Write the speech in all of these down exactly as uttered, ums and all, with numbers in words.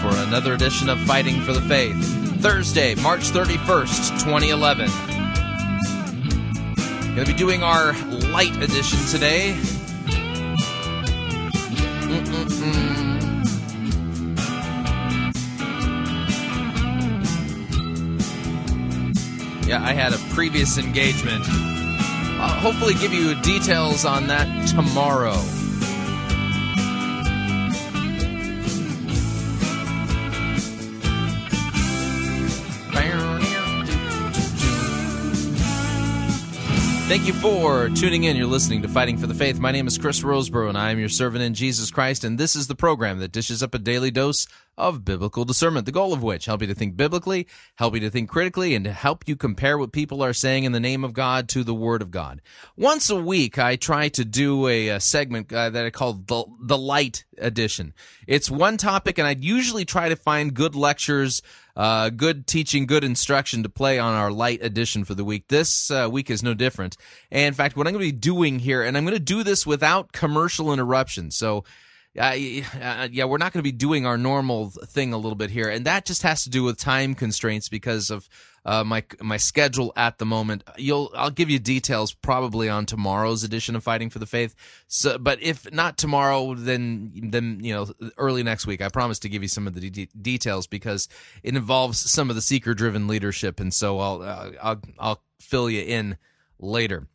for another edition of Fighting for the Faith, Thursday, March thirty-first, twenty eleven. Going to be doing our light edition today. Mm-mm-mm. Yeah, I had a previous engagement. I'll hopefully give you details on that tomorrow. Thank you for tuning in. You're listening to Fighting for the Faith. My name is Chris Roseborough, and I am your servant in Jesus Christ, and this is the program that dishes up a daily dose of biblical discernment, the goal of which, help you to think biblically, help you to think critically, and to help you compare what people are saying in the name of God to the Word of God. Once a week, I try to do a, a segment uh, that I call the, the Light Edition. It's one topic, and I usually try to find good lectures, uh, good teaching, good instruction to play on our Light Edition for the week. This uh, week is no different. And in fact, what I'm going to be doing here, and I'm going to do this without commercial interruption, so Uh, yeah, we're not going to be doing our normal thing a little bit here, and that just has to do with time constraints because of uh, my my schedule at the moment. You'll I'll give you details probably on tomorrow's edition of Fighting for the Faith. So, but if not tomorrow, then then you know early next week. I promise to give you some of the de- details because it involves some of the seeker-driven leadership, and so I'll uh, I'll I'll fill you in later.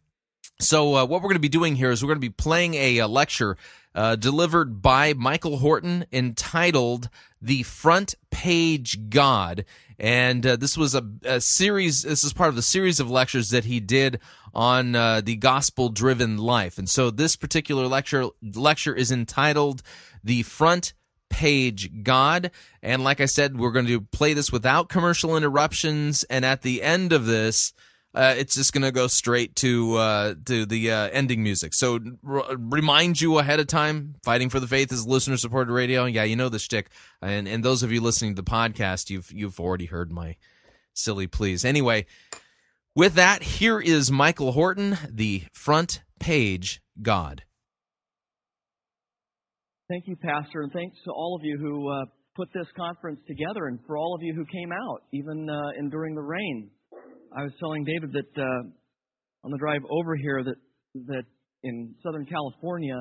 So uh, what we're going to be doing here is we're going to be playing a, a lecture uh, delivered by Michael Horton entitled The Front Page God. And uh, this was a, a series, this is part of the series of lectures that he did on uh, the Gospel Driven life. And so this particular lecture lecture is entitled The Front Page God. And like I said, we're going to play this without commercial interruptions. And at the end of this, Uh, it's just going to go straight to uh, to the uh, ending music. So r- remind you ahead of time, Fighting for the Faith is listener-supported radio. Yeah, you know the shtick. And and those of you listening to the podcast, you've you've already heard my silly pleas. Anyway, with that, here is Michael Horton, The Front Page God. Thank you, Pastor, and thanks to all of you who uh, put this conference together and for all of you who came out, even uh, enduring the rain. I was telling David that uh, on the drive over here that that in Southern California,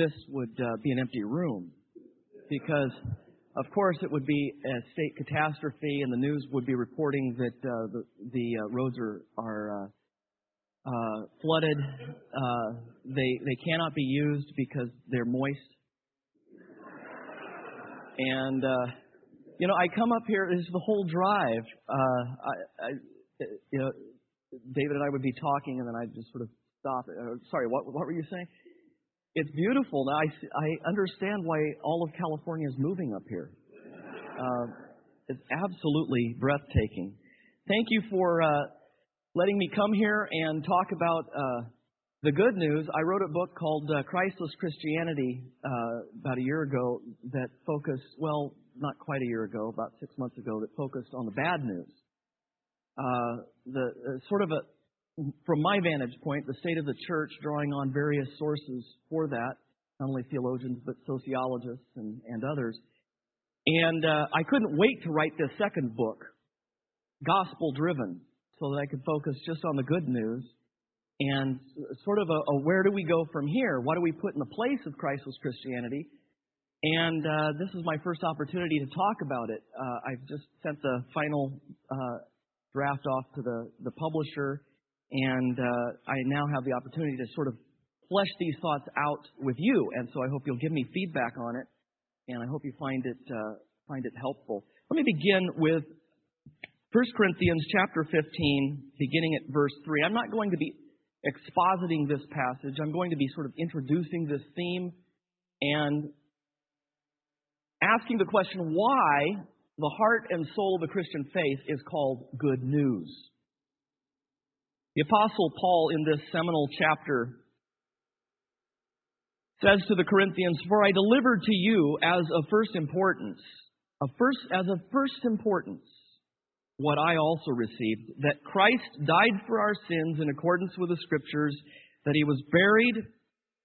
this would uh, be an empty room because, of course, it would be a state catastrophe and the news would be reporting that uh, the, the uh, roads are, are uh, uh, flooded. Uh, they, they cannot be used because they're moist. And, uh, you know, I come up here, this is the whole drive. Uh, I... I You know, David and I would be talking, and then I'd just sort of stop. Uh, sorry, what what were you saying? It's beautiful. Now I, I understand why all of California is moving up here. Uh, it's absolutely breathtaking. Thank you for uh, letting me come here and talk about uh, the good news. I wrote a book called uh, Christless Christianity uh, about a year ago that focused, well, not quite a year ago, about six months ago, that focused on the bad news. Uh, the uh, sort of a, from my vantage point, the state of the church, drawing on various sources for that, not only theologians but sociologists and, and others. And uh, I couldn't wait to write this second book, Gospel Driven, so that I could focus just on the good news and sort of a, a where do we go from here? What do we put in the place of Christless Christianity? And uh, this is my first opportunity to talk about it. Uh, I've just sent the final uh, draft off to the, the publisher, and uh, I now have the opportunity to sort of flesh these thoughts out with you. And so I hope you'll give me feedback on it, and I hope you find it uh, find it helpful. Let me begin with First Corinthians chapter fifteen, beginning at verse three. I'm not going to be expositing this passage. I'm going to be sort of introducing this theme and asking the question why the heart and soul of the Christian faith is called good news. The Apostle Paul in this seminal chapter says to the Corinthians, "For I delivered to you as of first importance, of first, as of first importance, what I also received, that Christ died for our sins in accordance with the Scriptures, that He was buried,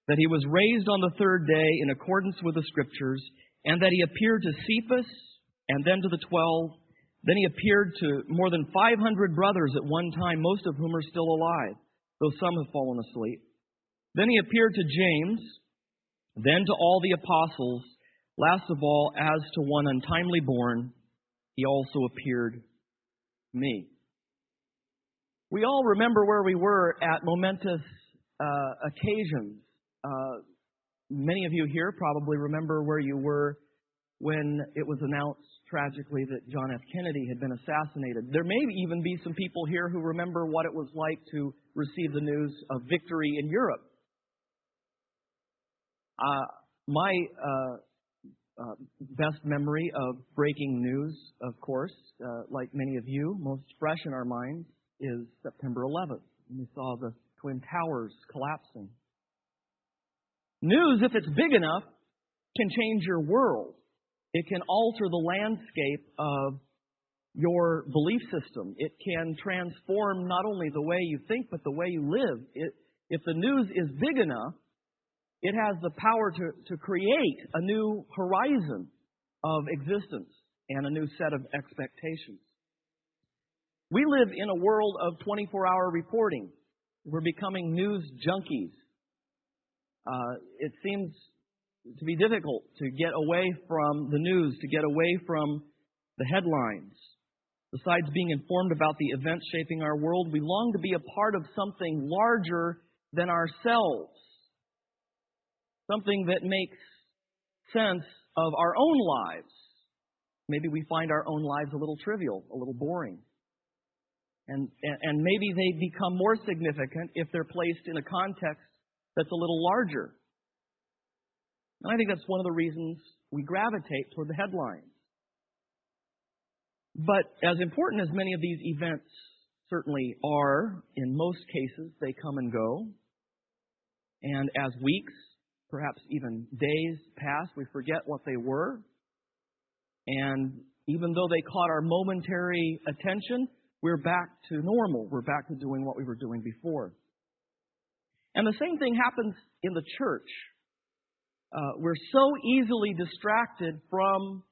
that He was raised on the third day in accordance with the Scriptures, and that He appeared to Cephas, and then to the twelve. Then He appeared to more than five hundred brothers at one time, most of whom are still alive, though some have fallen asleep. Then He appeared to James, then to all the apostles. Last of all, as to one untimely born, He also appeared to me." We all remember where we were at momentous uh, occasions. Uh, Many of you here probably remember where you were when it was announced tragically that John F. Kennedy had been assassinated. There may even be some people here who remember what it was like to receive the news of victory in Europe. Uh, my uh, uh, best memory of breaking news, of course, uh, like many of you, most fresh in our minds, is September eleventh, when we saw the Twin Towers collapsing. News, if it's big enough, can change your world. It can alter the landscape of your belief system. It can transform not only the way you think, but the way you live. It, if the news is big enough, it has the power to, to create a new horizon of existence and a new set of expectations. We live in a world of twenty-four hour reporting. We're becoming news junkies. Uh, it seems to be difficult to get away from the news, to get away from the headlines. Besides being informed about the events shaping our world, we long to be a part of something larger than ourselves, something that makes sense of our own lives. Maybe we find our own lives a little trivial, a little boring. And, and maybe they become more significant if they're placed in a context that's a little larger. And I think that's one of the reasons we gravitate toward the headlines. But as important as many of these events certainly are, in most cases they come and go. And as weeks, perhaps even days pass, we forget what they were. And even though they caught our momentary attention, we're back to normal. We're back to doing what we were doing before. And the same thing happens in the church. Uh, we're so easily distracted from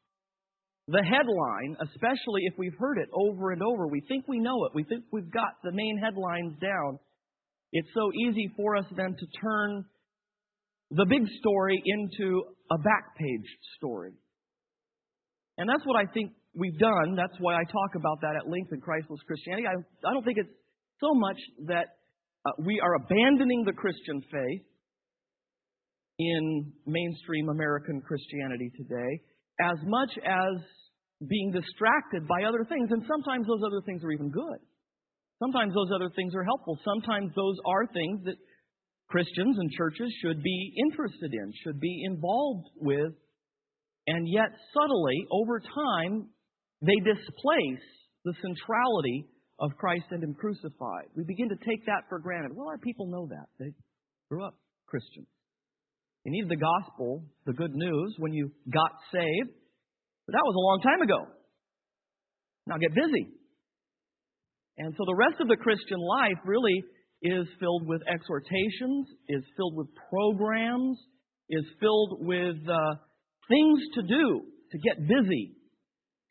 the headline, especially if we've heard it over and over. We think we know it. We think we've got the main headlines down. It's so easy for us then to turn the big story into a back page story. And that's what I think we've done. That's why I talk about that at length in Christless Christianity. I, I don't think it's so much that Uh, we are abandoning the Christian faith in mainstream American Christianity today as much as being distracted by other things. And sometimes those other things are even good. Sometimes those other things are helpful. Sometimes those are things that Christians and churches should be interested in, should be involved with. And yet subtly, over time, they displace the centrality of Christ and Him crucified. We begin to take that for granted. Well, our people know that. They grew up Christians. They needed the gospel, the good news, when you got saved. But that was a long time ago. Now get busy. And so the rest of the Christian life really is filled with exhortations, is filled with programs, is filled with uh, things to do to get busy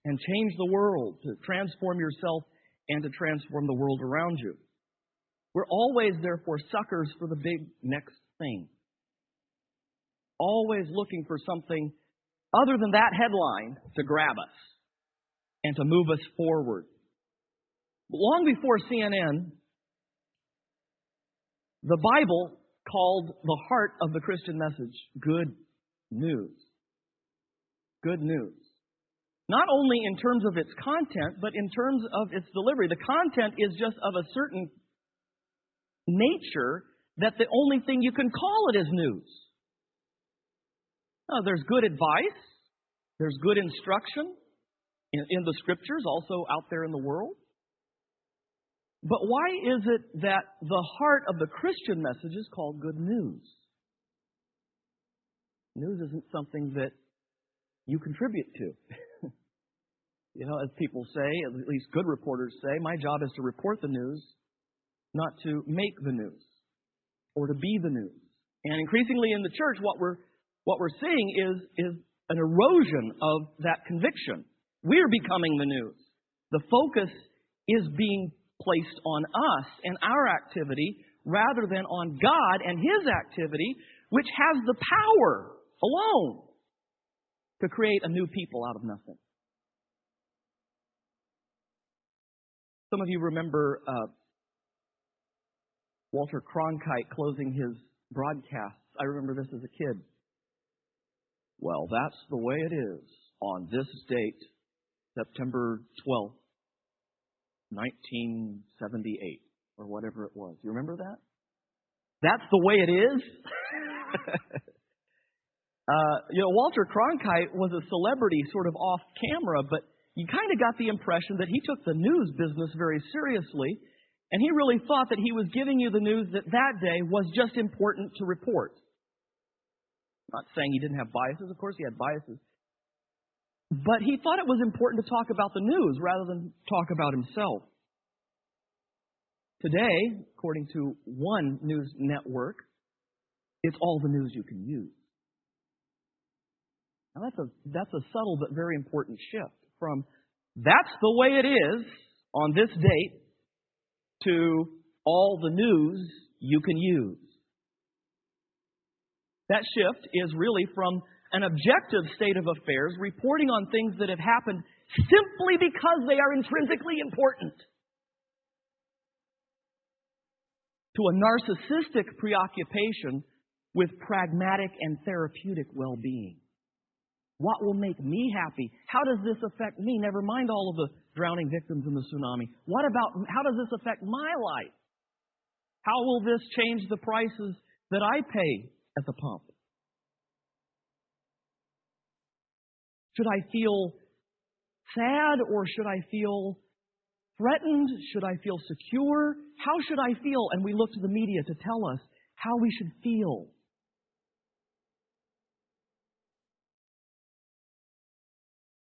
and change the world, to transform yourself and to transform the world around you. We're always, therefore, suckers for the big next thing. Always looking for something other than that headline to grab us and to move us forward. But long before C N N, the Bible called the heart of the Christian message good news. Good news. Not only in terms of its content, but in terms of its delivery. The content is just of a certain nature that the only thing you can call it is news. Now, there's good advice. There's good instruction in, in the Scriptures, also out there in the world. But why is it that the heart of the Christian message is called good news? News isn't something that you contribute to. You know, as people say, at least good reporters say, my job is to report the news, not to make the news or to be the news. And increasingly in the church, what we're what we're seeing is, is an erosion of that conviction. We're becoming the news. The focus is being placed on us and our activity rather than on God and His activity, which has the power alone to create a new people out of nothing. Some of you remember uh, Walter Cronkite closing his broadcasts. I remember this as a kid. Well, that's the way it is on this date, September twelfth, nineteen seventy-eight, or whatever it was. You remember that? That's the way it is? uh, you know, Walter Cronkite was a celebrity sort of off camera, but you kind of got the impression that he took the news business very seriously, and he really thought that he was giving you the news that that day was just important to report. I'm not saying he didn't have biases. Of course he had biases. But he thought it was important to talk about the news rather than talk about himself. Today, according to one news network, it's all the news you can use. Now that's a, that's a subtle but very important shift from that's the way it is on this date to all the news you can use. That shift is really from an objective state of affairs, reporting on things that have happened simply because they are intrinsically important, to a narcissistic preoccupation with pragmatic and therapeutic well-being. What will make me happy? How does this affect me? Never mind all of the drowning victims in the tsunami. What about, how does this affect my life? How will this change the prices that I pay at the pump? Should I feel sad or should I feel threatened? Should I feel secure? How should I feel? And we look to the media to tell us how we should feel.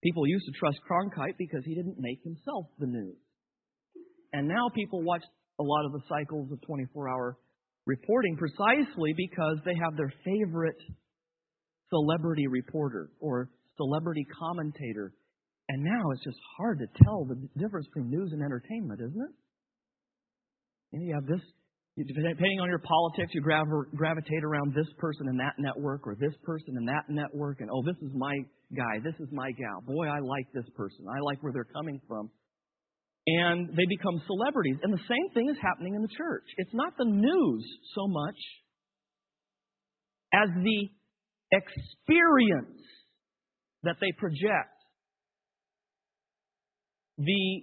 People used to trust Cronkite because he didn't make himself the news. And now people watch a lot of the cycles of twenty-four hour reporting precisely because they have their favorite celebrity reporter or celebrity commentator. And now it's just hard to tell the difference between news and entertainment, isn't it? You know, you have this, depending on your politics, you grav- gravitate around this person in that network or this person in that network. And, oh, this is my guy. This is my gal. Boy, I like this person. I like where they're coming from. And they become celebrities. And the same thing is happening in the church. It's not the news so much as the experience that they project, the,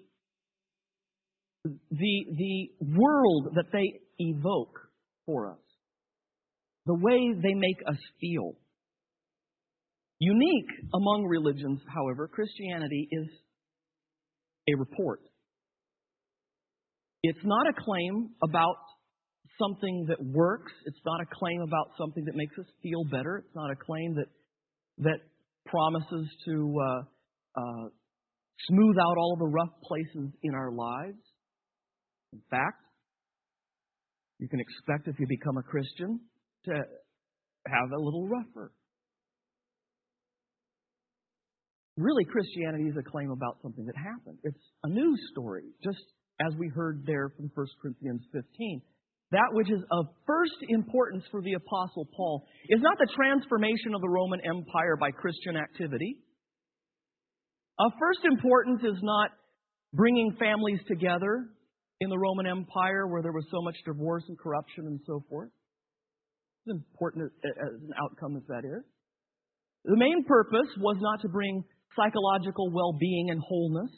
the, the world that they evoke for us, the way they make us feel. Unique among religions, however, Christianity is a report. It's not a claim about something that works. It's not a claim about something that makes us feel better. It's not a claim that that promises to uh, uh, smooth out all of the rough places in our lives. In fact, you can expect if you become a Christian to have a little rougher. Really, Christianity is a claim about something that happened. It's a news story, just as we heard there from First Corinthians fifteen. that which is of first importance for the Apostle Paul is not the transformation of the Roman Empire by Christian activity. Of first importance is not bringing families together in the Roman Empire where there was so much divorce and corruption and so forth. As important as an outcome as that is. The main purpose was not to bring psychological well-being and wholeness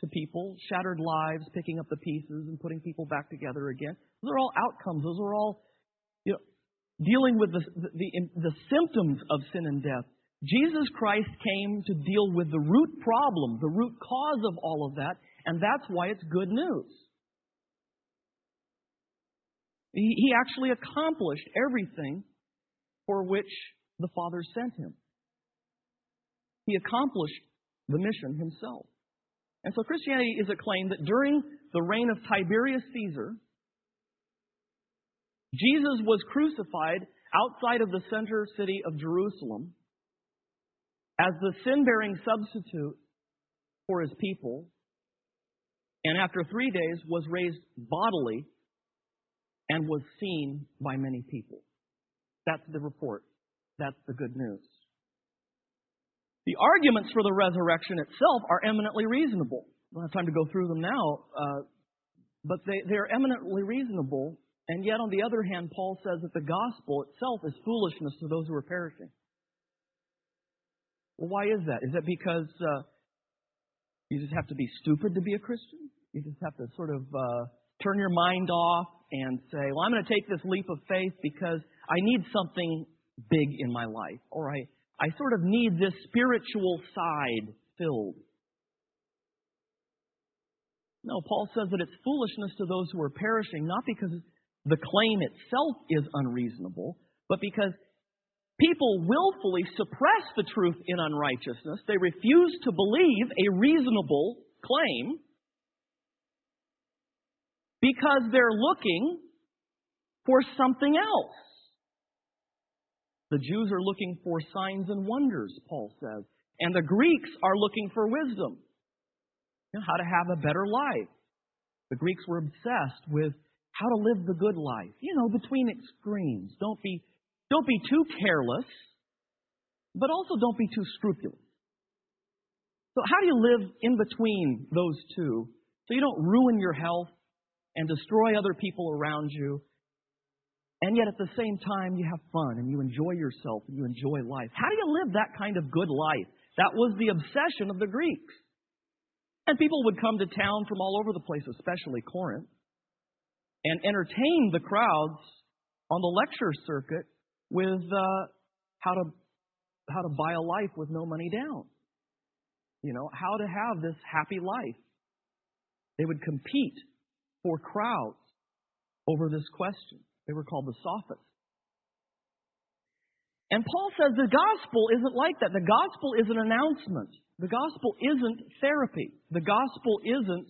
to people, shattered lives, picking up the pieces and putting people back together again. Those are all outcomes. Those are all, you know, dealing with the, the, the symptoms of sin and death. Jesus Christ came to deal with the root problem, the root cause of all of that, and that's why it's good news. He actually accomplished everything for which the Father sent him. He accomplished the mission himself. And so Christianity is a claim that during the reign of Tiberius Caesar, Jesus was crucified outside of the center city of Jerusalem as the sin-bearing substitute for his people, and after three days was raised bodily and was seen by many people. That's the report. That's the good news. The arguments for the resurrection itself are eminently reasonable. I don't have time to go through them now, uh, but they, they are eminently reasonable. And yet, on the other hand, Paul says that the gospel itself is foolishness to those who are perishing. Well, why is that? Is it because uh, you just have to be stupid to be a Christian? You just have to sort of uh, turn your mind off and say, well, I'm going to take this leap of faith because I need something big in my life, or I, I sort of need this spiritual side filled. No, Paul says that it's foolishness to those who are perishing, not because the claim itself is unreasonable, but because people willfully suppress the truth in unrighteousness. They refuse to believe a reasonable claim because they're looking for something else. The Jews are looking for signs and wonders, Paul says, and the Greeks are looking for wisdom, you know, how to have a better life. The Greeks were obsessed with how to live the good life, you know, between extremes. Don't be Don't be too careless, but also don't be too scrupulous. So how do you live in between those two so you don't ruin your health and destroy other people around you, and yet at the same time you have fun and you enjoy yourself and you enjoy life? How do you live that kind of good life? That was the obsession of the Greeks. And people would come to town from all over the place, especially Corinth, and entertain the crowds on the lecture circuit with uh, how to how to buy a life with no money down. You know, how to have this happy life. They would compete for crowds over this question. They were called the sophists. And Paul says the gospel isn't like that. The gospel is an announcement. The gospel isn't therapy. The gospel isn't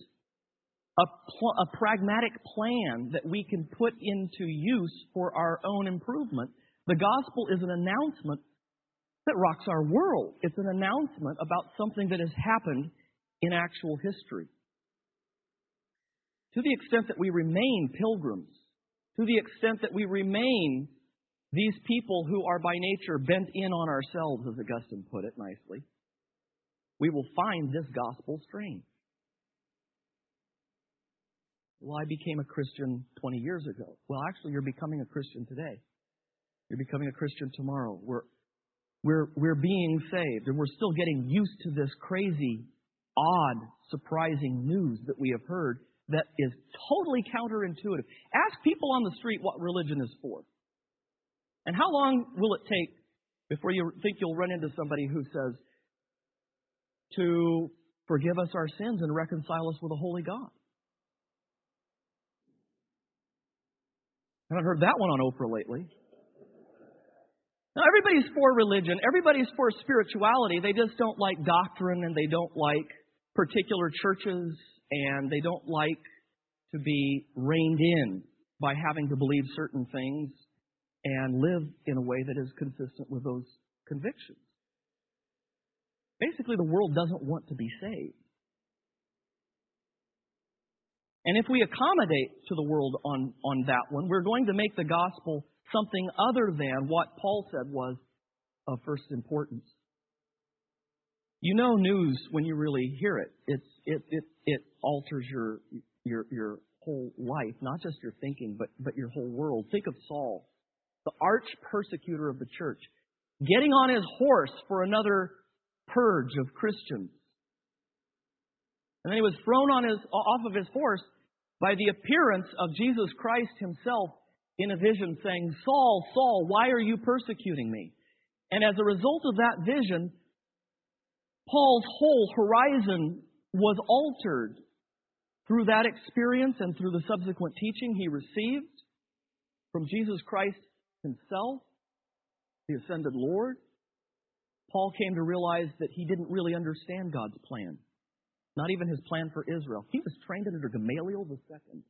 A, pl- a pragmatic plan that we can put into use for our own improvement. The gospel is an announcement that rocks our world. It's an announcement about something that has happened in actual history. To the extent that we remain pilgrims, to the extent that we remain these people who are by nature bent in on ourselves, as Augustine put it nicely, we will find this gospel strange. Well, I became a Christian twenty years ago. Well, actually, you're becoming a Christian today. You're becoming a Christian tomorrow. We're, we're, we're being saved, and we're still getting used to this crazy, odd, surprising news that we have heard that is totally counterintuitive. Ask people on the street what religion is for. And how long will it take before you think you'll run into somebody who says, to forgive us our sins and reconcile us with a holy God? I haven't heard that one on Oprah lately. Now, everybody's for religion. Everybody's for spirituality. They just don't like doctrine, and they don't like particular churches, and they don't like to be reined in by having to believe certain things and live in a way that is consistent with those convictions. Basically, the world doesn't want to be saved. And if we accommodate to the world on, on that one, we're going to make the gospel something other than what Paul said was of first importance. You know news when you really hear it. It's, it, it, it alters your, your, your whole life, not just your thinking, but, but your whole world. Think of Saul, the arch persecutor of the church, getting on his horse for another purge of Christians. And then he was thrown on his, off of his horse by the appearance of Jesus Christ himself in a vision saying, "Saul, Saul, why are you persecuting me?" And as a result of that vision, Paul's whole horizon was altered through that experience and through the subsequent teaching he received from Jesus Christ himself, the ascended Lord. Paul came to realize that he didn't really understand God's plan, not even his plan for Israel. He was trained under Gamaliel the Second.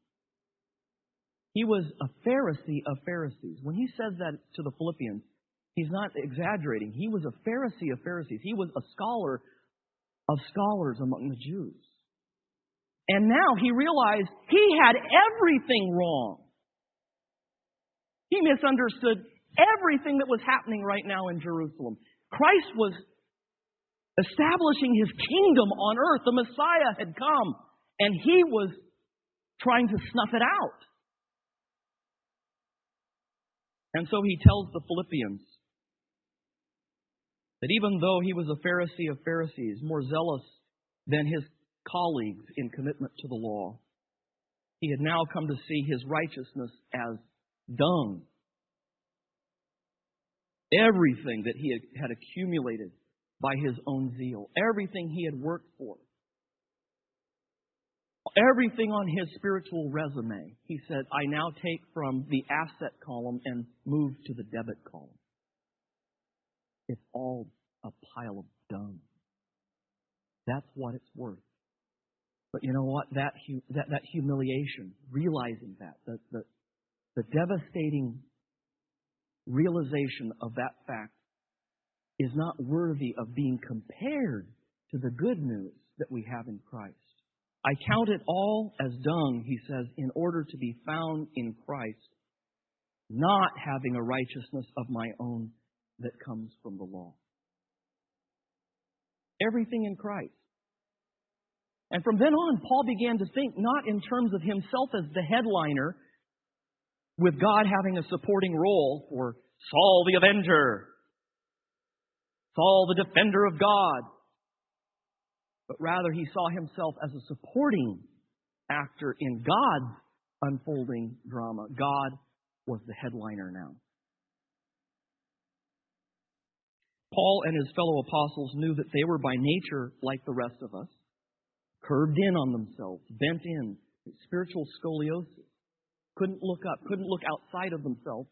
He was a Pharisee of Pharisees. When he says that to the Philippians, he's not exaggerating. He was a Pharisee of Pharisees. He was a scholar of scholars among the Jews. And now he realized he had everything wrong. He misunderstood everything that was happening right now in Jerusalem. Christ was establishing his kingdom on earth. The Messiah had come, and he was trying to snuff it out. And so he tells the Philippians that even though he was a Pharisee of Pharisees, more zealous than his colleagues in commitment to the law, he had now come to see his righteousness as dung. Everything that he had accumulated by his own zeal, everything he had worked for, everything on his spiritual resume, he said, I now take from the asset column and move to the debit column. It's all a pile of dung. That's what it's worth. But you know what? That hu- that, that humiliation, realizing that, the, the, the devastating realization of that fact is not worthy of being compared to the good news that we have in Christ. I count it all as dung, he says, in order to be found in Christ, not having a righteousness of my own that comes from the law. Everything in Christ. And from then on, Paul began to think not in terms of himself as the headliner, with God having a supporting role for Saul the Avenger, Saul the defender of God, but rather he saw himself as a supporting actor in God's unfolding drama. God was the headliner now. Paul and his fellow apostles knew that they were by nature like the rest of us, curved in on themselves, bent in, spiritual scoliosis, couldn't look up, couldn't look outside of themselves.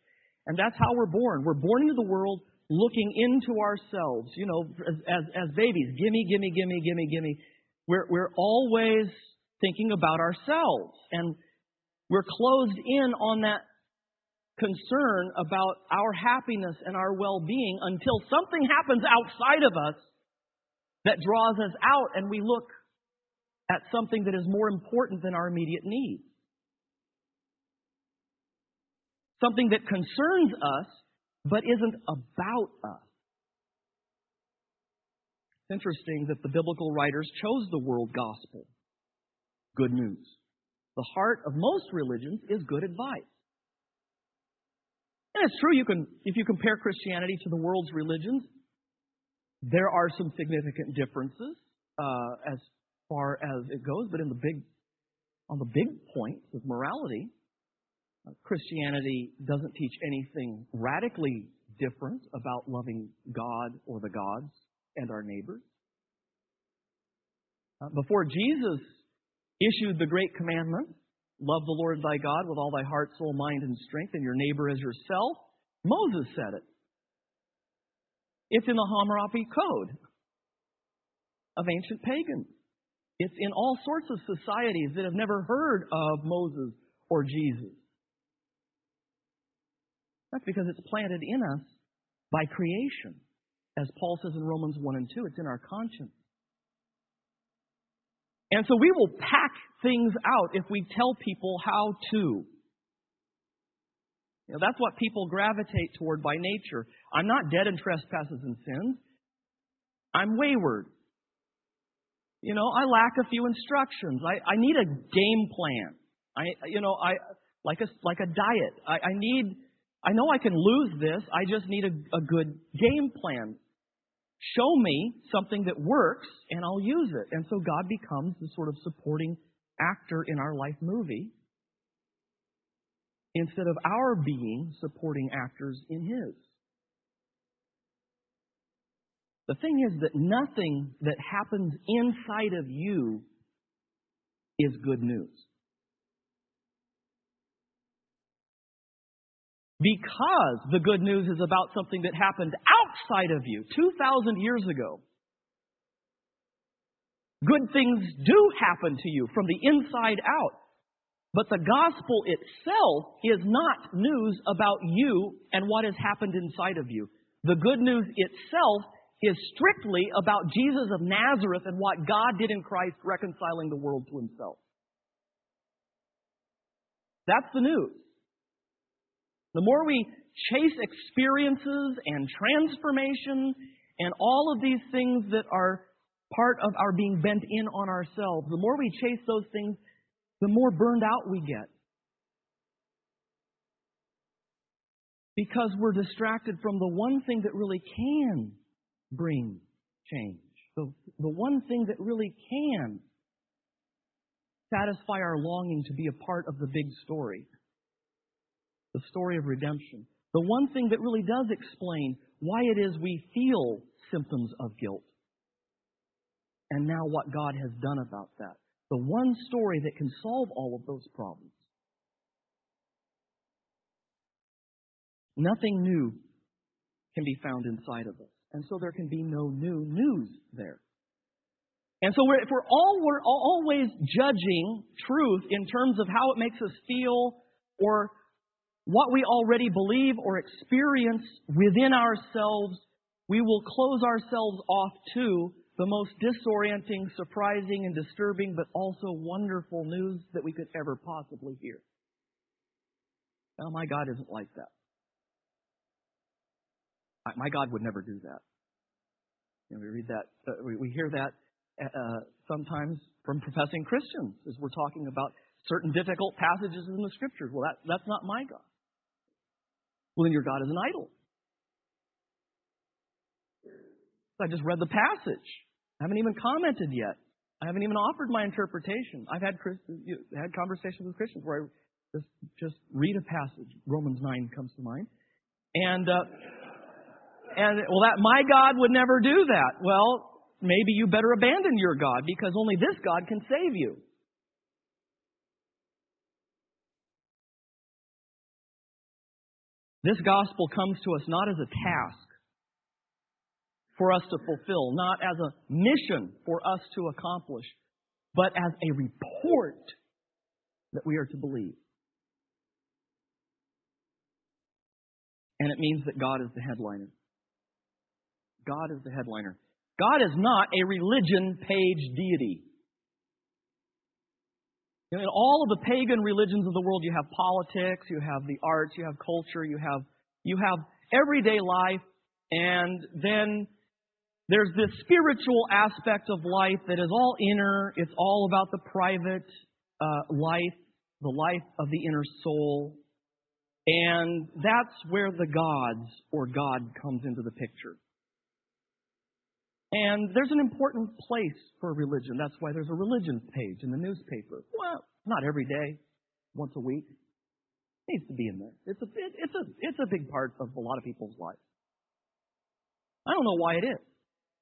And that's how we're born. We're born into the world looking into ourselves, you know, as, as, as babies. Gimme, gimme, gimme, gimme, gimme. We're, we're always thinking about ourselves. And we're closed in on that concern about our happiness and our well-being until something happens outside of us that draws us out and we look at something that is more important than our immediate needs. Something that concerns us, but isn't about us. It's interesting that the biblical writers chose the world gospel. Good news. The heart of most religions is good advice. And it's true, you can, if you compare Christianity to the world's religions, there are some significant differences uh, as far as it goes, but in the big, on the big points of morality, Christianity doesn't teach anything radically different about loving God or the gods and our neighbors. Before Jesus issued the great commandment, love the Lord thy God with all thy heart, soul, mind, and strength, and your neighbor as yourself, Moses said it. It's in the Hammurabi Code of ancient pagans. It's in all sorts of societies that have never heard of Moses or Jesus. That's because it's planted in us by creation. As Paul says in Romans one and two, it's in our conscience. And so we will pack things out if we tell people how to. You know, that's what people gravitate toward by nature. I'm not dead in trespasses and sins. I'm wayward. You know, I lack a few instructions. I, I need a game plan. I, you know, I like a like a diet. I, I need. I know I can lose this. I just need a, a good game plan. Show me something that works, and I'll use it. And so God becomes the sort of supporting actor in our life movie instead of our being supporting actors in His. The thing is that nothing that happens inside of you is good news. Because the good news is about something that happened outside of you two thousand years ago. Good things do happen to you from the inside out. But the gospel itself is not news about you and what has happened inside of you. The good news itself is strictly about Jesus of Nazareth and what God did in Christ reconciling the world to Himself. That's the news. The more we chase experiences and transformation and all of these things that are part of our being bent in on ourselves, the more we chase those things, the more burned out we get. Because we're distracted from the one thing that really can bring change. The, the one thing that really can satisfy our longing to be a part of the big story. The story of redemption. The one thing that really does explain why it is we feel symptoms of guilt. And now what God has done about that. The one story that can solve all of those problems. Nothing new can be found inside of us. And so there can be no new news there. And so we're, if we're, all, we're always judging truth in terms of how it makes us feel or what we already believe or experience within ourselves, we will close ourselves off to the most disorienting, surprising, and disturbing, but also wonderful news that we could ever possibly hear. Now, my God isn't like that. My God would never do that. And we read that, uh, we, we hear that uh, sometimes from professing Christians as we're talking about certain difficult passages in the Scriptures. Well, that, that's not my God. Well, then your God is an idol. I just read the passage. I haven't even commented yet. I haven't even offered my interpretation. I've had you know, had conversations with Christians where I just, just read a passage. Romans nine comes to mind. And, uh, and well, that my God would never do that. Well, maybe you better abandon your God because only this God can save you. This gospel comes to us not as a task for us to fulfill, not as a mission for us to accomplish, but as a report that we are to believe. And it means that God is the headliner. God is the headliner. God is not a religion page deity. In all of the pagan religions of the world, you have politics, you have the arts, you have culture, you have you have everyday life, and then there's this spiritual aspect of life that is all inner. It's all about the private uh, life, the life of the inner soul, and that's where the gods or God comes into the picture. And there's an important place for religion. That's why there's a religion page in the newspaper. Well, not every day, once a week. It needs to be in there. It's a it, it's a it's a big part of a lot of people's lives. I don't know why it is.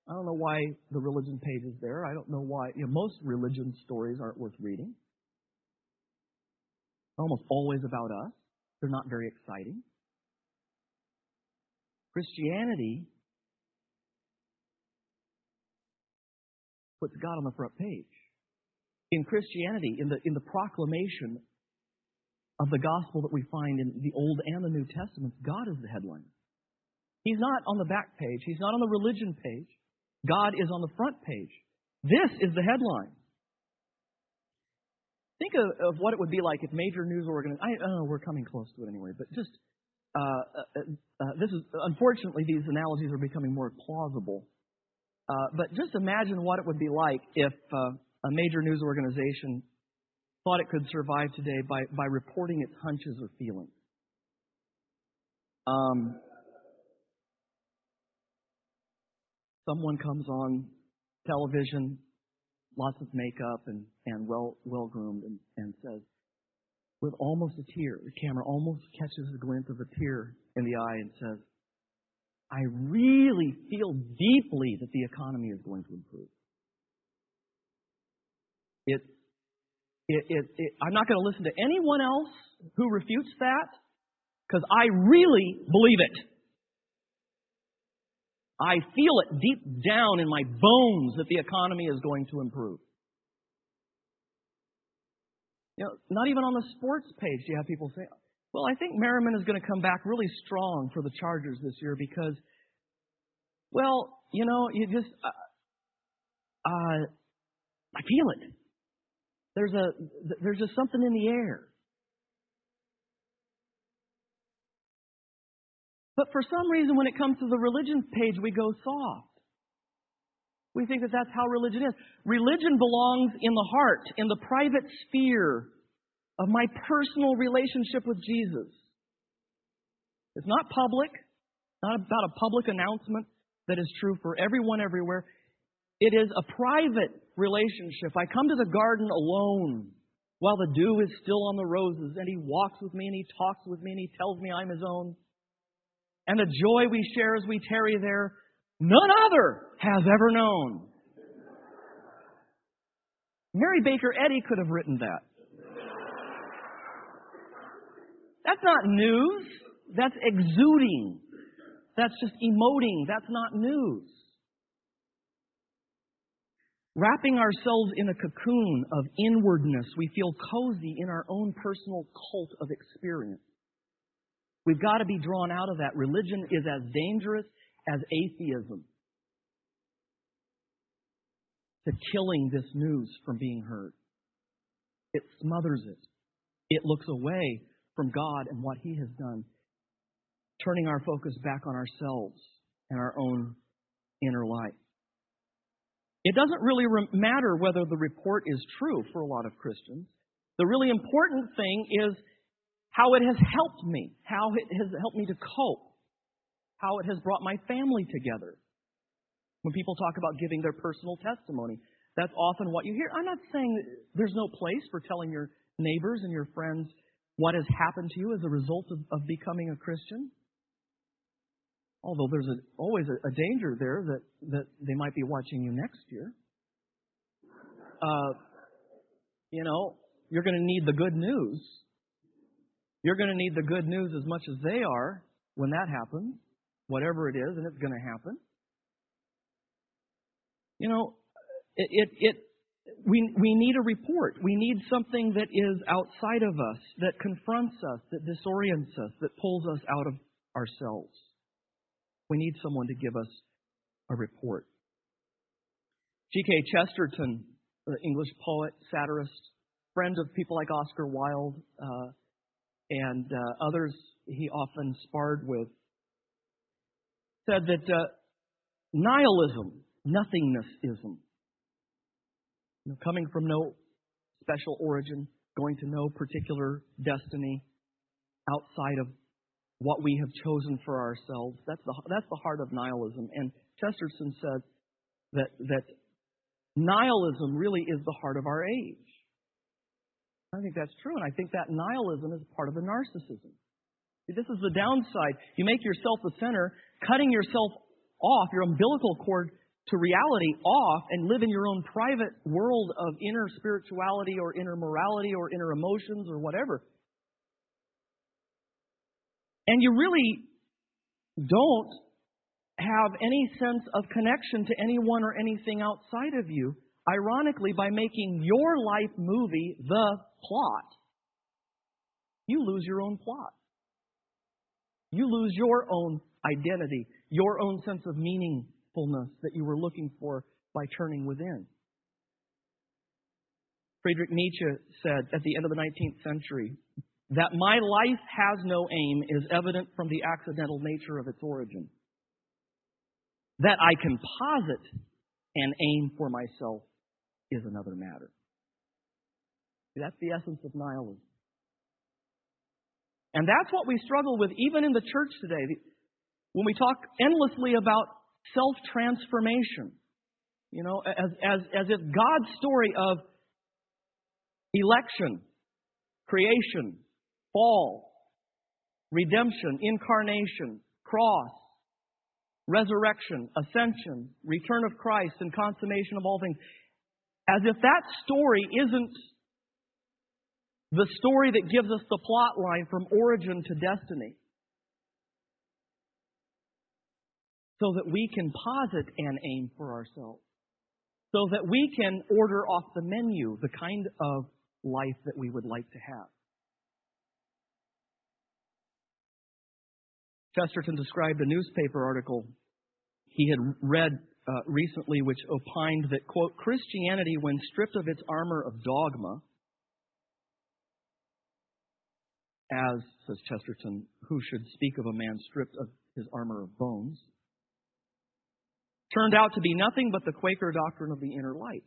I don't know why the religion page is there. I don't know why you know, most religion stories aren't worth reading. They're almost always about us. They're not very exciting. Christianity puts God on the front page. In Christianity, in the in the proclamation of the gospel that we find in the Old and the New Testaments, God is the headline. He's not on the back page. He's not on the religion page. God is on the front page. This is the headline. Think of, of what it would be like if major news organizations, I don't know, we're coming close to it anyway, but just, uh, uh, uh, this is, unfortunately, these analogies are becoming more plausible. Uh, but just imagine what it would be like if uh, a major news organization thought it could survive today by, by reporting its hunches or feelings. Um, someone comes on television, lots of makeup and, and well well groomed, and, and says, with almost a tear, the camera almost catches a glint of a tear in the eye and says, I really feel deeply that the economy is going to improve. It, it, it, it, I'm not going to listen to anyone else who refutes that, because I really believe it. I feel it deep down in my bones that the economy is going to improve. You know, not even on the sports page do you have people say, well, I think Merriman is going to come back really strong for the Chargers this year because, well, you know, you just, uh, uh, I feel it. There's a, there's just something in the air. But for some reason, when it comes to the religion page, we go soft. We think that that's how religion is. Religion belongs in the heart, in the private sphere of my personal relationship with Jesus. It's not public, not about a public announcement that is true for everyone everywhere. It is a private relationship. I come to the garden alone while the dew is still on the roses, and he walks with me, and he talks with me, and he tells me I'm his own. And the joy we share as we tarry there, none other has ever known. Mary Baker Eddy could have written that. That's not news. That's exuding. That's just emoting. That's not news. Wrapping ourselves in a cocoon of inwardness, we feel cozy in our own personal cult of experience. We've got to be drawn out of that. Religion is as dangerous as atheism to killing this news from being heard. It smothers it. It looks away from God and what He has done, turning our focus back on ourselves and our own inner life. It doesn't really re- matter whether the report is true for a lot of Christians. The really important thing is how it has helped me, how it has helped me to cope, how it has brought my family together. When people talk about giving their personal testimony, that's often what you hear. I'm not saying there's no place for telling your neighbors and your friends what has happened to you as a result of, of becoming a Christian. Although there's a, always a, a danger there that, that they might be watching you next year. Uh, you know, you're going to need the good news. You're going to need the good news as much as they are when that happens, whatever it is, and it's going to happen. You know, it, it, it, we, we need a report. We need something that is outside of us, that confronts us, that disorients us, that pulls us out of ourselves. We need someone to give us a report. G K Chesterton, the English poet, satirist, friend of people like Oscar Wilde, uh, and uh, others he often sparred with, said that uh, nihilism, nothingnessism, you know, coming from no special origin, going to no particular destiny outside of what we have chosen for ourselves, that's the, that's the heart of nihilism. And Chesterton said that, that nihilism really is the heart of our age. I think that's true, and I think that nihilism is part of the narcissism. See, this is the downside. You make yourself the center, cutting yourself off, your umbilical cord to reality off, and live in your own private world of inner spirituality or inner morality or inner emotions or whatever. And you really don't have any sense of connection to anyone or anything outside of you. Ironically, by making your life movie the plot, you lose your own plot. You lose your own identity, your own sense of meaningfulness that you were looking for by turning within. Friedrich Nietzsche said at the end of the nineteenth century, that my life has no aim is evident from the accidental nature of its origin. That I can posit an aim for myself is another matter. That's the essence of nihilism. And that's what we struggle with even in the church today. When we talk endlessly about self-transformation, you know, as, as, as if God's story of election, creation, fall, redemption, incarnation, cross, resurrection, ascension, return of Christ, and consummation of all things, as if that story isn't the story that gives us the plot line from origin to destiny, so that we can posit an aim for ourselves, so that we can order off the menu the kind of life that we would like to have. Chesterton described a newspaper article he had read uh, recently which opined that, quote, Christianity, when stripped of its armor of dogma, as, says Chesterton, who should speak of a man stripped of his armor of bones, turned out to be nothing but the Quaker doctrine of the inner light,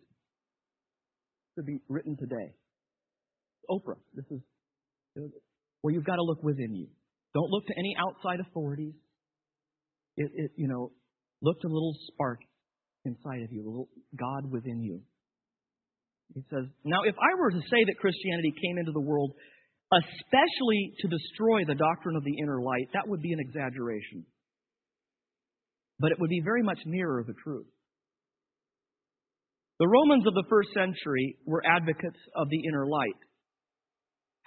to be written today. Oprah, this is, well, you've got to look within you. Don't look to any outside authorities. It, it, you know, look to a little spark inside of you, a little God within you. He says, now, if I were to say that Christianity came into the world especially to destroy the doctrine of the inner light, that would be an exaggeration. But it would be very much nearer the truth. The Romans of the first century were advocates of the inner light.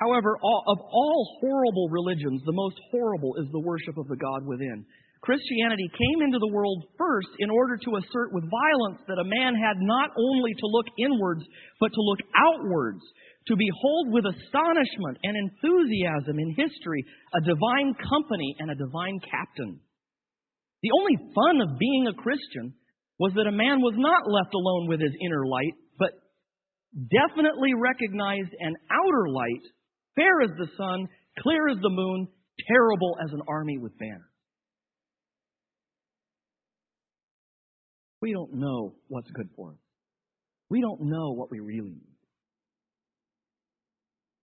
However, all, of all horrible religions, the most horrible is the worship of the God within. Christianity came into the world first in order to assert with violence that a man had not only to look inwards, but to look outwards, to behold with astonishment and enthusiasm in history a divine company and a divine captain. The only fun of being a Christian was that a man was not left alone with his inner light, but definitely recognized an outer light, fair as the sun, clear as the moon, terrible as an army with banners. We don't know what's good for us. We don't know what we really need.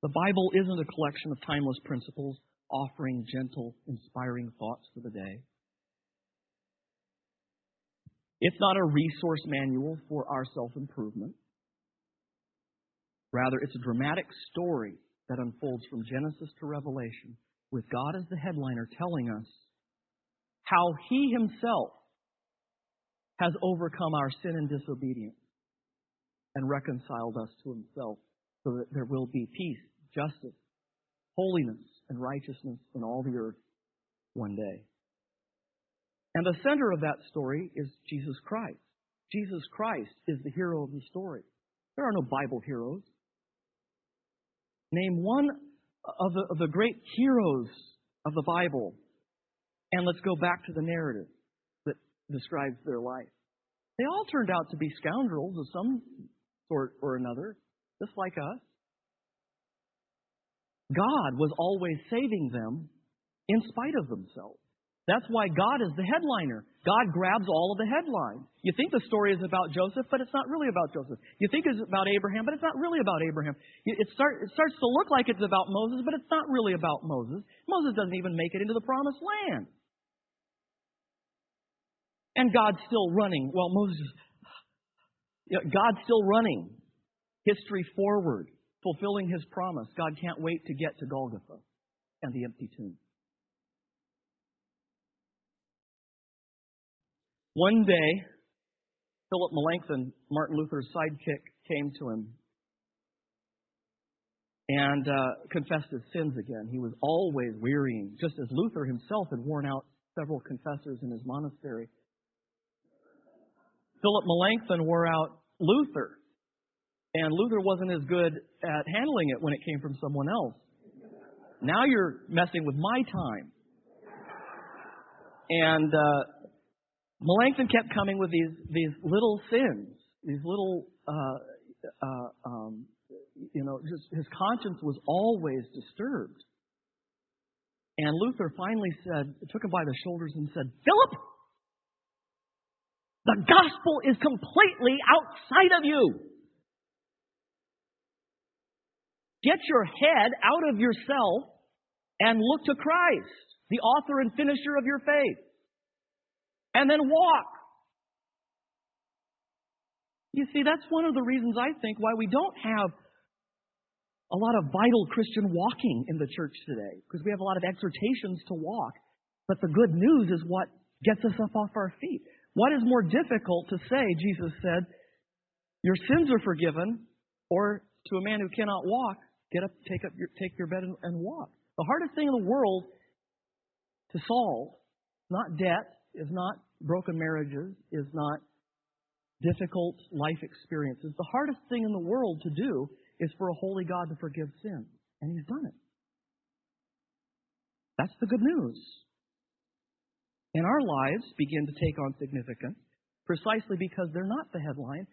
The Bible isn't a collection of timeless principles offering gentle, inspiring thoughts for the day. It's not a resource manual for our self-improvement. Rather, it's a dramatic story that unfolds from Genesis to Revelation, with God as the headliner telling us how He Himself has overcome our sin and disobedience and reconciled us to Himself so that there will be peace, justice, holiness, and righteousness in all the earth one day. And the center of that story is Jesus Christ. Jesus Christ is the hero of the story. There are no Bible heroes. Name one of the, of the great heroes of the Bible, and let's go back to the narrative that describes their life. They all turned out to be scoundrels of some sort or another, just like us. God was always saving them in spite of themselves. That's why God is the headliner. God grabs all of the headlines. You think the story is about Joseph, but it's not really about Joseph. You think it's about Abraham, but it's not really about Abraham. It, start, it starts to look like it's about Moses, but it's not really about Moses. Moses doesn't even make it into the promised land. And God's still running. Well, Moses, God's still running. History forward, fulfilling His promise. God can't wait to get to Golgotha and the empty tomb. One day, Philip Melanchthon, Martin Luther's sidekick, came to him and uh, confessed his sins again. He was always wearying, just as Luther himself had worn out several confessors in his monastery. Philip Melanchthon wore out Luther, and Luther wasn't as good at handling it when it came from someone else. Now you're messing with my time. And Uh, Melanchthon kept coming with these, these little sins, these little uh, uh, um, you know, just his conscience was always disturbed. And Luther finally said, took him by the shoulders and said, "Philip, the gospel is completely outside of you. Get your head out of yourself and look to Christ, the author and finisher of your faith. And then walk." You see, that's one of the reasons, I think, why we don't have a lot of vital Christian walking in the church today, because we have a lot of exhortations to walk. But the good news is what gets us up off our feet. What is more difficult to say, Jesus said, "Your sins are forgiven," or to a man who cannot walk, "Get up, take up your, take your bed and, and walk." The hardest thing in the world to solve is not debt, is not broken marriages, is not difficult life experiences. The hardest thing in the world to do is for a holy God to forgive sin. And He's done it. That's the good news. And our lives begin to take on significance precisely because they're not the headline,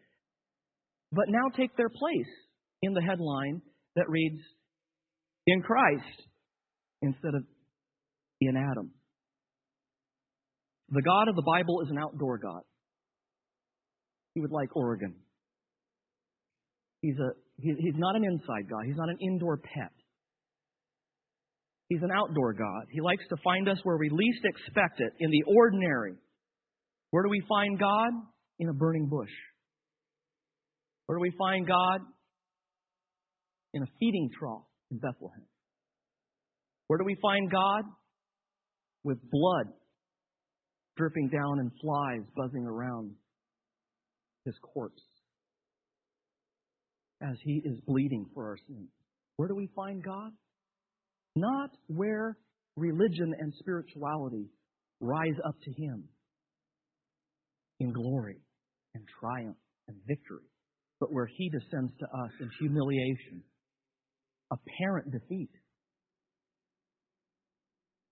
but now take their place in the headline that reads, "In Christ," instead of "In Adam." The God of the Bible is an outdoor God. He would like Oregon. He's a he, he's not an inside God. He's not an indoor pet. He's an outdoor God. He likes to find us where we least expect it, in the ordinary. Where do we find God? In a burning bush. Where do we find God? In a feeding trough in Bethlehem. Where do we find God? With blood dripping down and flies buzzing around His corpse as He is bleeding for our sins. Where do we find God? Not where religion and spirituality rise up to Him in glory and triumph and victory, but where He descends to us in humiliation, apparent defeat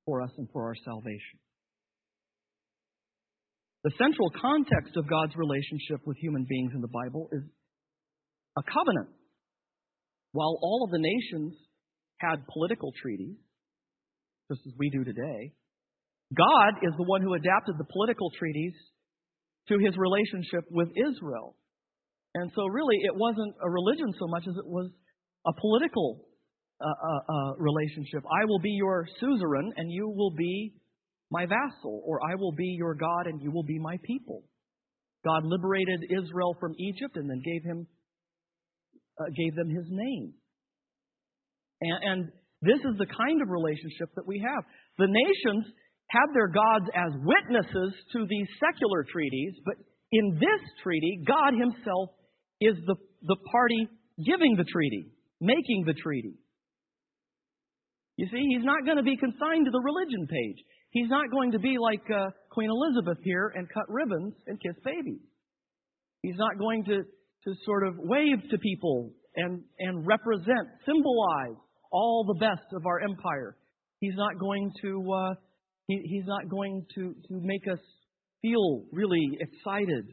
for us and for our salvation. The central context of God's relationship with human beings in the Bible is a covenant. While all of the nations had political treaties, just as we do today, God is the one who adapted the political treaties to His relationship with Israel. And so really, it wasn't a religion so much as it was a political uh, uh, uh, relationship. I will be your suzerain and you will be my vassal, or I will be your God and you will be my people. God liberated Israel from Egypt and then gave him, uh, gave them His name. And, and this is the kind of relationship that we have. The nations had their gods as witnesses to these secular treaties, but in this treaty, God Himself is the, the party giving the treaty, making the treaty. You see, He's not going to be consigned to the religion page. He's not going to be like uh, Queen Elizabeth here and cut ribbons and kiss babies. He's not going to, to sort of wave to people and, and represent, symbolize all the best of our empire. He's not going to uh, he, he's not going to, to make us feel really excited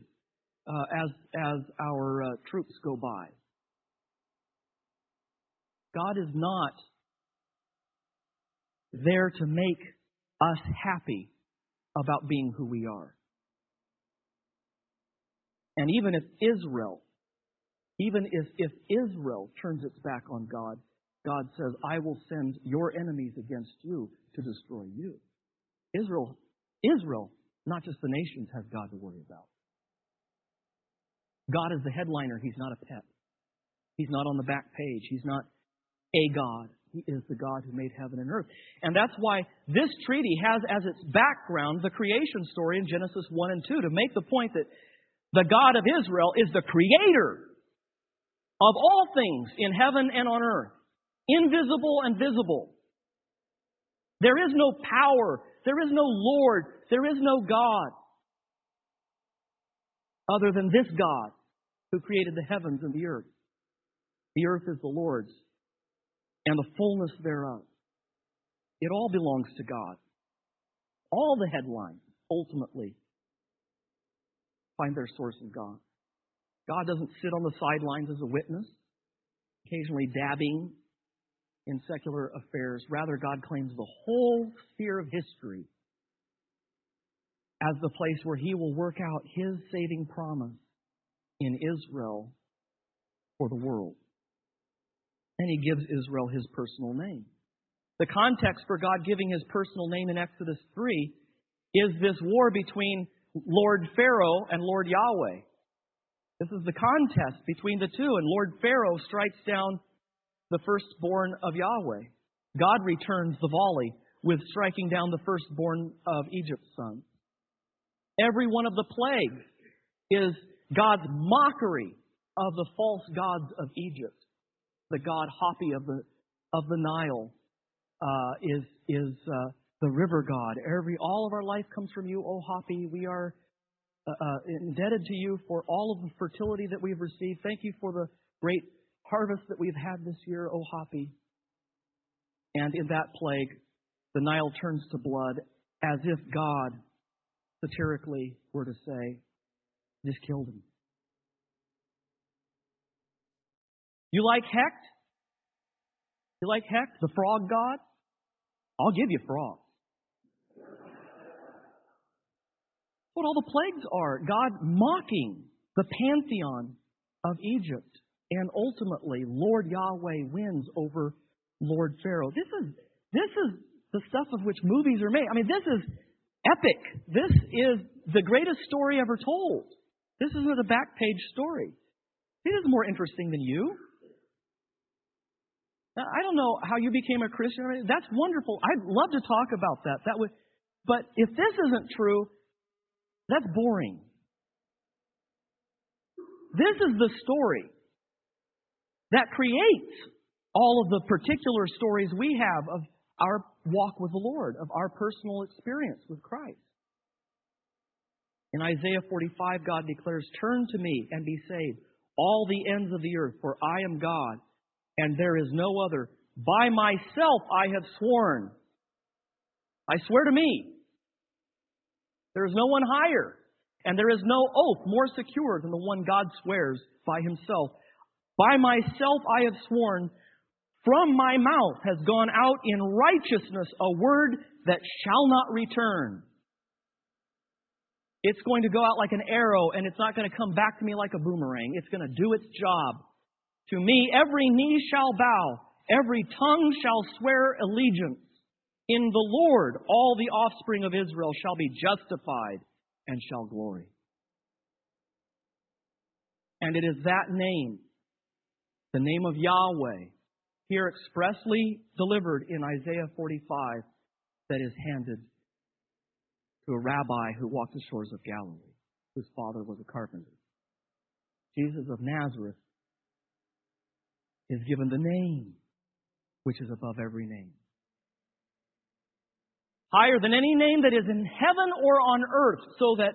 uh, as as our uh, troops go by. God is not there to make us happy about being who we are. And even if Israel, even if, if Israel turns its back on God, God says, "I will send your enemies against you to destroy you." Israel, Israel, not just the nations, has God to worry about. God is the headliner. He's not a pet. He's not on the back page. He's not a God. He is the God who made heaven and earth. And that's why this treaty has as its background the creation story in Genesis one and two, to make the point that the God of Israel is the creator of all things in heaven and on earth, invisible and visible. There is no power, there is no Lord, there is no God other than this God who created the heavens and the earth. The earth is the Lord's, and the fullness thereof. It all belongs to God. All the headlines ultimately find their source in God. God doesn't sit on the sidelines as a witness. occasionally dabbing in secular affairs. Rather, God claims the whole sphere of history as the place where He will work out His saving promise in Israel for the world. And He gives Israel His personal name. The context for God giving His personal name in Exodus three is this war between Lord Pharaoh and Lord Yahweh. This is the contest between the two, and Lord Pharaoh strikes down the firstborn of Yahweh. God returns the volley with striking down the firstborn of Egypt's sons. Every one of the plagues is God's mockery of the false gods of Egypt. The god Hapi of the of the Nile uh, is is uh, the river god. Every all of our life comes from you, O Hapi. We are uh, uh, indebted to you for all of the fertility that we've received. Thank you for the great harvest that we've had this year, O Hapi. And in that plague, the Nile turns to blood, as if God satirically were to say, "Just killed him." You like Hecht? You like Hecht, the frog god? I'll give you frogs. What all the plagues are, God mocking the pantheon of Egypt. And ultimately, Lord Yahweh wins over Lord Pharaoh. This is this is the stuff of which movies are made. I mean, this is epic. This is the greatest story ever told. This isn't a back page story. It is more interesting than you. I don't know how you became a Christian. That's wonderful. I'd love to talk about that. That would, but if this isn't true, that's boring. This is the story that creates all of the particular stories we have of our walk with the Lord, of our personal experience with Christ. In Isaiah forty-five, God declares, "Turn to me and be saved, all the ends of the earth, for I am God, and there is no other. By myself I have sworn." I swear to me. There is no one higher, and there is no oath more secure than the one God swears by Himself. "By myself I have sworn, from my mouth has gone out in righteousness a word that shall not return." It's going to go out like an arrow, and it's not going to come back to me like a boomerang. It's going to do its job. "To me every knee shall bow, every tongue shall swear allegiance. In the Lord all the offspring of Israel shall be justified and shall glory." And it is that name, the name of Yahweh, here expressly delivered in Isaiah forty-five, that is handed to a rabbi who walked the shores of Galilee, whose father was a carpenter. Jesus of Nazareth is given the name which is above every name. Higher than any name that is in heaven or on earth, so that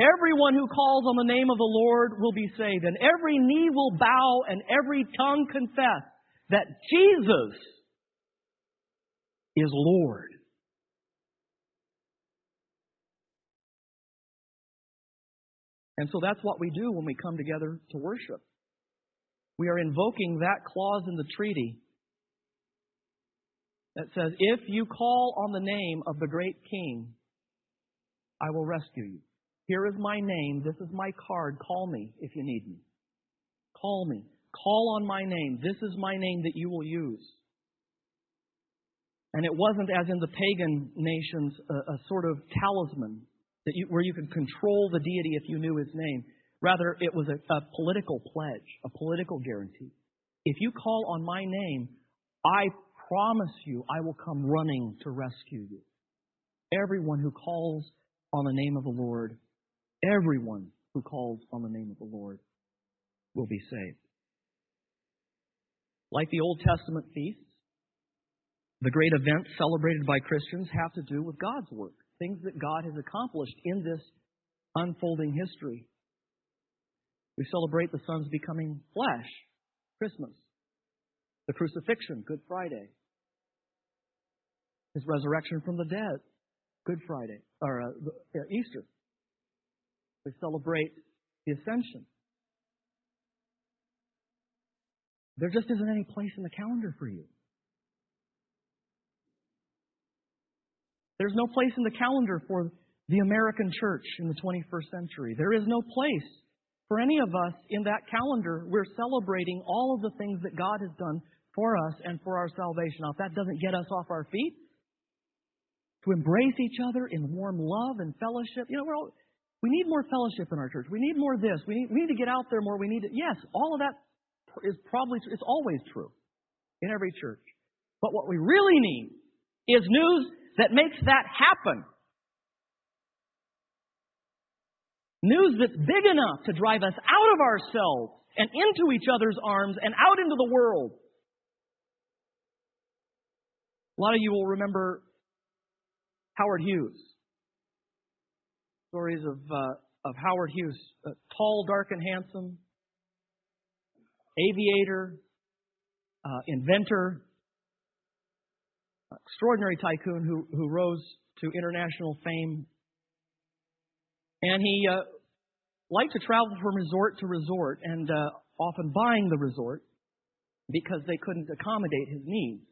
everyone who calls on the name of the Lord will be saved, and every knee will bow and every tongue confess that Jesus is Lord. And so that's what we do when we come together to worship. We are invoking that clause in the treaty that says, "If you call on the name of the great King, I will rescue you. Here is my name. This is my card. Call me if you need me. Call me. Call on my name. This is my name that you will use." And it wasn't, as in the pagan nations, a, a sort of talisman that you, where you could control the deity if you knew His name. Rather, it was a, a political pledge, a political guarantee. "If you call on my name, I promise you I will come running to rescue you." Everyone who calls on the name of the Lord, everyone who calls on the name of the Lord will be saved. Like the Old Testament feasts, the great events celebrated by Christians have to do with God's work, things that God has accomplished in this unfolding history. We celebrate the Son's becoming flesh, Christmas. The crucifixion, Good Friday. His resurrection from the dead, Good Friday, or uh, Easter. We celebrate the ascension. There just isn't any place in the calendar for you. There's no place in the calendar for the American church in the twenty-first century. There is no place for any of us in that calendar. We're celebrating all of the things that God has done for us and for our salvation. Now, if that doesn't get us off our feet, to embrace each other in warm love and fellowship, you know, we're all, we need more fellowship in our church. We need more of this. We need, we need to get out there more. We need to, yes, all of that is probably, it's always true in every church. But what we really need is news that makes that happen. News that's big enough to drive us out of ourselves and into each other's arms and out into the world. A lot of you will remember Howard Hughes. Stories of uh, of Howard Hughes, uh, tall, dark, and handsome, aviator, uh, inventor, extraordinary tycoon who who rose to international fame. And he uh, liked to travel from resort to resort, and uh, often buying the resort because they couldn't accommodate his needs.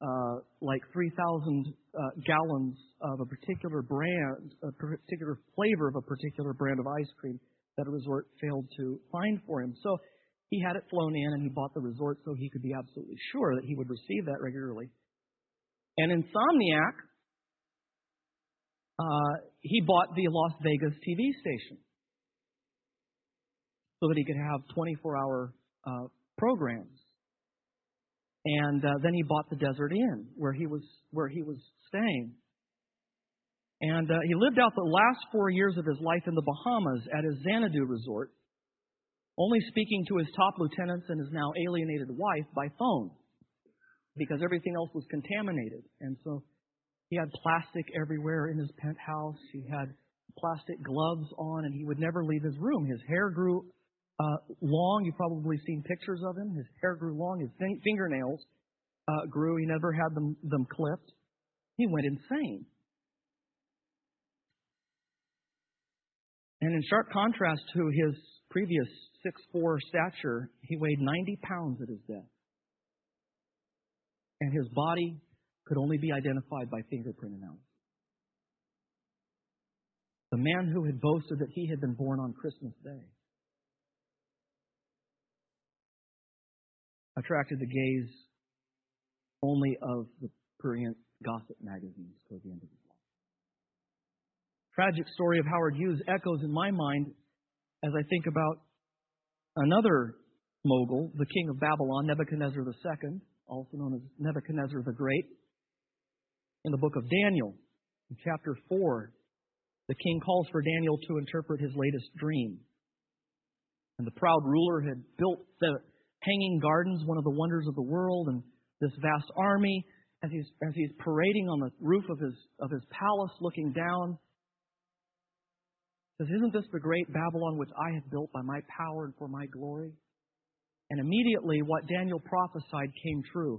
Uh, like three thousand uh, gallons of a particular brand, a particular flavor of a particular brand of ice cream that a resort failed to find for him. So he had it flown in and he bought the resort so he could be absolutely sure that he would receive that regularly. An insomniac, uh, he bought the Las Vegas T V station so that he could have twenty-four hour uh, programs. And uh, then he bought the Desert Inn, where he was where he was staying. And uh, he lived out the last four years of his life in the Bahamas at his Xanadu resort, only speaking to his top lieutenants and his now alienated wife by phone, because everything else was contaminated. And so he had plastic everywhere in his penthouse. He had plastic gloves on, and he would never leave his room. His hair grew Uh, long. You've probably seen pictures of him. His hair grew long. His fin- fingernails uh, grew. He never had them, them clipped. He went insane. And in sharp contrast to his previous six foot four stature, he weighed ninety pounds at his death. And his body could only be identified by fingerprint analysis. The man who had boasted that he had been born on Christmas Day attracted the gaze only of the prurient gossip magazines toward the end of his life. Tragic story of Howard Hughes echoes in my mind as I think about another mogul, the king of Babylon, Nebuchadnezzar the Second, also known as Nebuchadnezzar the Great. In the book of Daniel, in chapter four, the king calls for Daniel to interpret his latest dream. And the proud ruler had built the Hanging Gardens, one of the wonders of the world, and this vast army, as he's as he's parading on the roof of his of his palace, looking down, says, "Isn't this the great Babylon which I have built by my power and for my glory?" And immediately, what Daniel prophesied came true.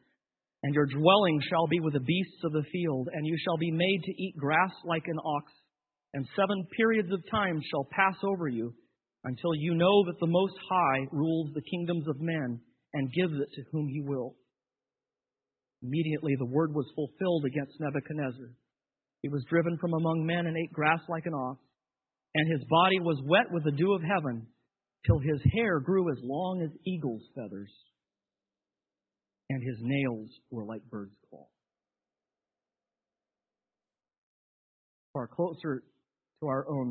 and your dwelling shall be with the beasts of the field, and you shall be made to eat grass like an ox, and seven periods of time shall pass over you, until you know that the Most High rules the kingdoms of men and gives it to whom he will." Immediately the word was fulfilled against Nebuchadnezzar. He was driven from among men and ate grass like an ox, and his body was wet with the dew of heaven, till his hair grew as long as eagle's feathers, and his nails were like bird's claws. Far closer to our own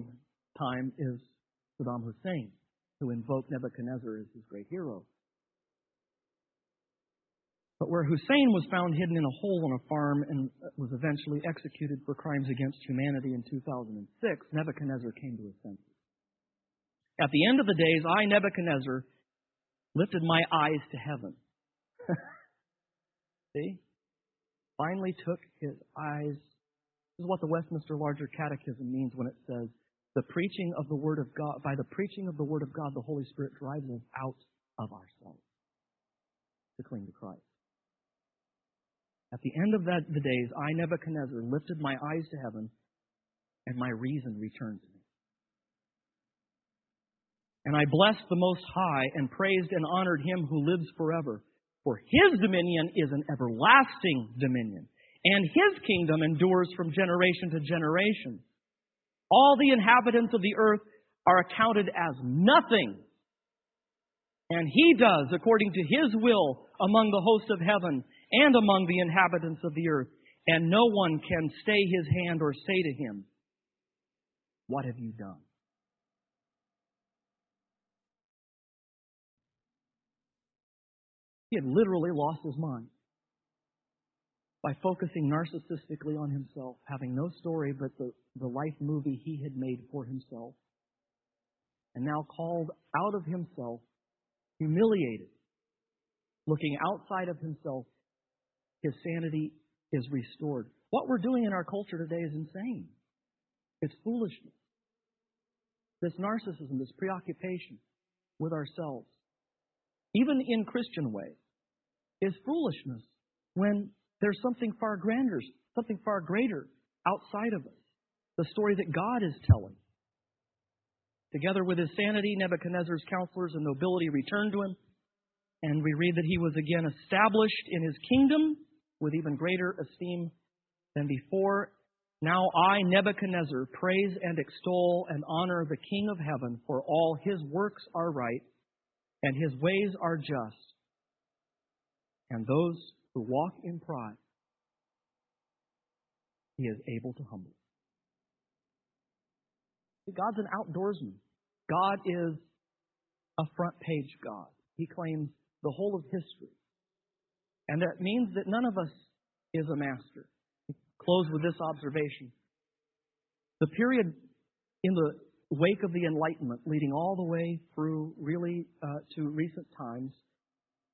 time is Saddam Hussein, who invoked Nebuchadnezzar as his great hero. But where Hussein was found hidden in a hole on a farm and was eventually executed for crimes against humanity in two thousand six, Nebuchadnezzar came to his senses. "At the end of the days, I, Nebuchadnezzar, lifted my eyes to heaven." See? Finally took his eyes. This is what the Westminster Larger Catechism means when it says, the preaching of the Word of God, by the preaching of the Word of God, the Holy Spirit drives us out of ourselves to cling to Christ. At the end of that, the days, I, Nebuchadnezzar, lifted my eyes to heaven, and my reason returned to me. And I blessed the Most High and praised and honored Him who lives forever. For His dominion is an everlasting dominion, and His kingdom endures from generation to generation. All the inhabitants of the earth are accounted as nothing. And He does according to His will among the hosts of heaven and among the inhabitants of the earth. And no one can stay His hand or say to Him, what have you done? He had literally lost his mind by focusing narcissistically on himself, having no story but the, the life movie he had made for himself, and now called out of himself, humiliated, looking outside of himself, his sanity is restored. What we're doing in our culture today is insane. It's foolishness. This narcissism, this preoccupation with ourselves, even in Christian ways, is foolishness when there's something far grander, something far greater outside of us. The story that God is telling. Together with his sanity, Nebuchadnezzar's counselors and nobility returned to him, and we read that he was again established in his kingdom with even greater esteem than before. Now I, Nebuchadnezzar, praise and extol and honor the King of heaven, for all his works are right, and his ways are just, and those who walk in pride, he is able to humble. See, God's an outdoorsman. God is a front page God. He claims the whole of history. And that means that none of us is a master. I'll close with this observation. The period in the wake of the Enlightenment, leading all the way through really uh, to recent times,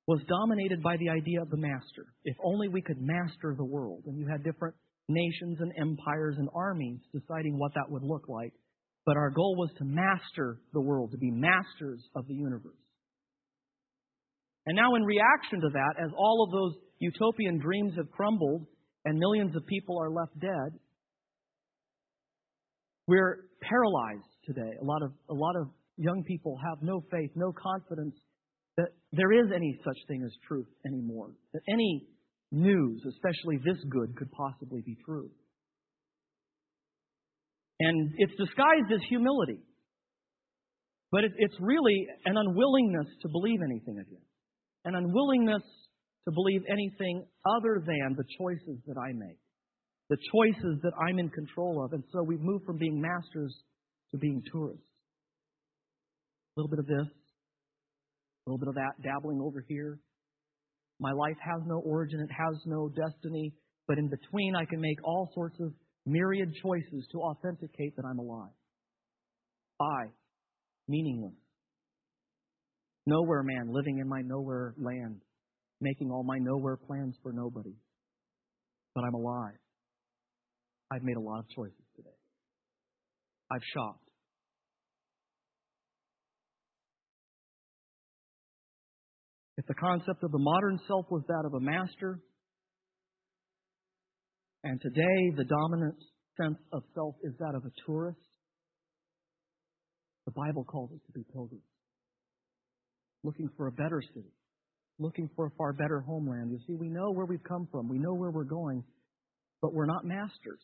was dominated by the idea of the master. If only we could master the world. And you had different nations and empires and armies deciding what that would look like. But our goal was to master the world, to be masters of the universe. And now in reaction to that, as all of those utopian dreams have crumbled and millions of people are left dead, we're paralyzed today. A lot of, a lot of young people have no faith, no confidence that there is any such thing as truth anymore, that any news, especially this good, could possibly be true. And it's disguised as humility, but it, it's really an unwillingness to believe anything again, an unwillingness to believe anything other than the choices that I make, the choices that I'm in control of. And so we've moved from being masters to being tourists. A little bit of this, a little bit of that, dabbling over here. My life has no origin, it has no destiny, but in between I can make all sorts of myriad choices to authenticate that I'm alive. I, meaningless. Nowhere man, living in my nowhere land, making all my nowhere plans for nobody. But I'm alive. I've made a lot of choices today. I've shopped. If the concept of the modern self was that of a master, and today the dominant sense of self is that of a tourist, the Bible calls us to be pilgrims, looking for a better city, looking for a far better homeland. You see, we know where we've come from, we know where we're going, but we're not masters.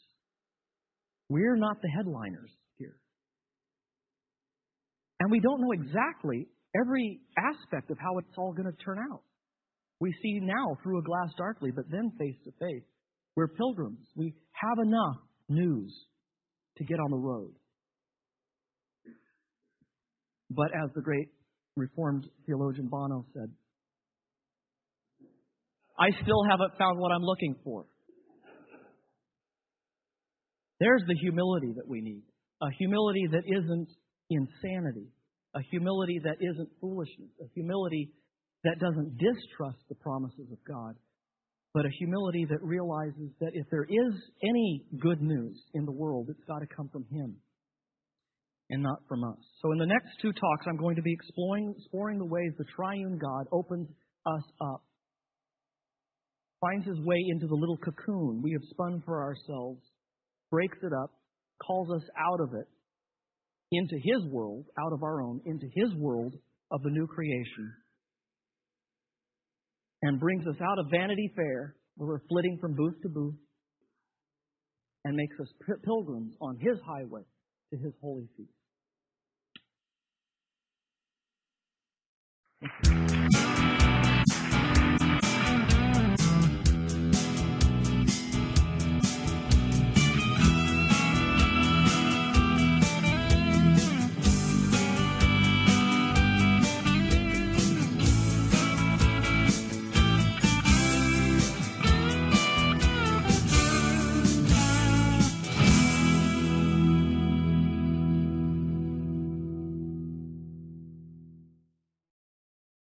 We're not the headliners here. And we don't know exactly every aspect of how it's all going to turn out. We see now through a glass darkly, but then face to face. We're pilgrims. We have enough news to get on the road. But as the great Reformed theologian Bono said, I still haven't found what I'm looking for. There's the humility that we need. A humility that isn't insanity. A humility that isn't foolishness. A humility that doesn't distrust the promises of God, but a humility that realizes that if there is any good news in the world, it's got to come from Him and not from us. So in the next two talks, I'm going to be exploring, exploring the ways the triune God opens us up, finds His way into the little cocoon we have spun for ourselves, breaks it up, calls us out of it, into His world, out of our own, into His world of the new creation, and brings us out of Vanity Fair, where we're flitting from booth to booth, and makes us pilgrims on His highway to His holy feast.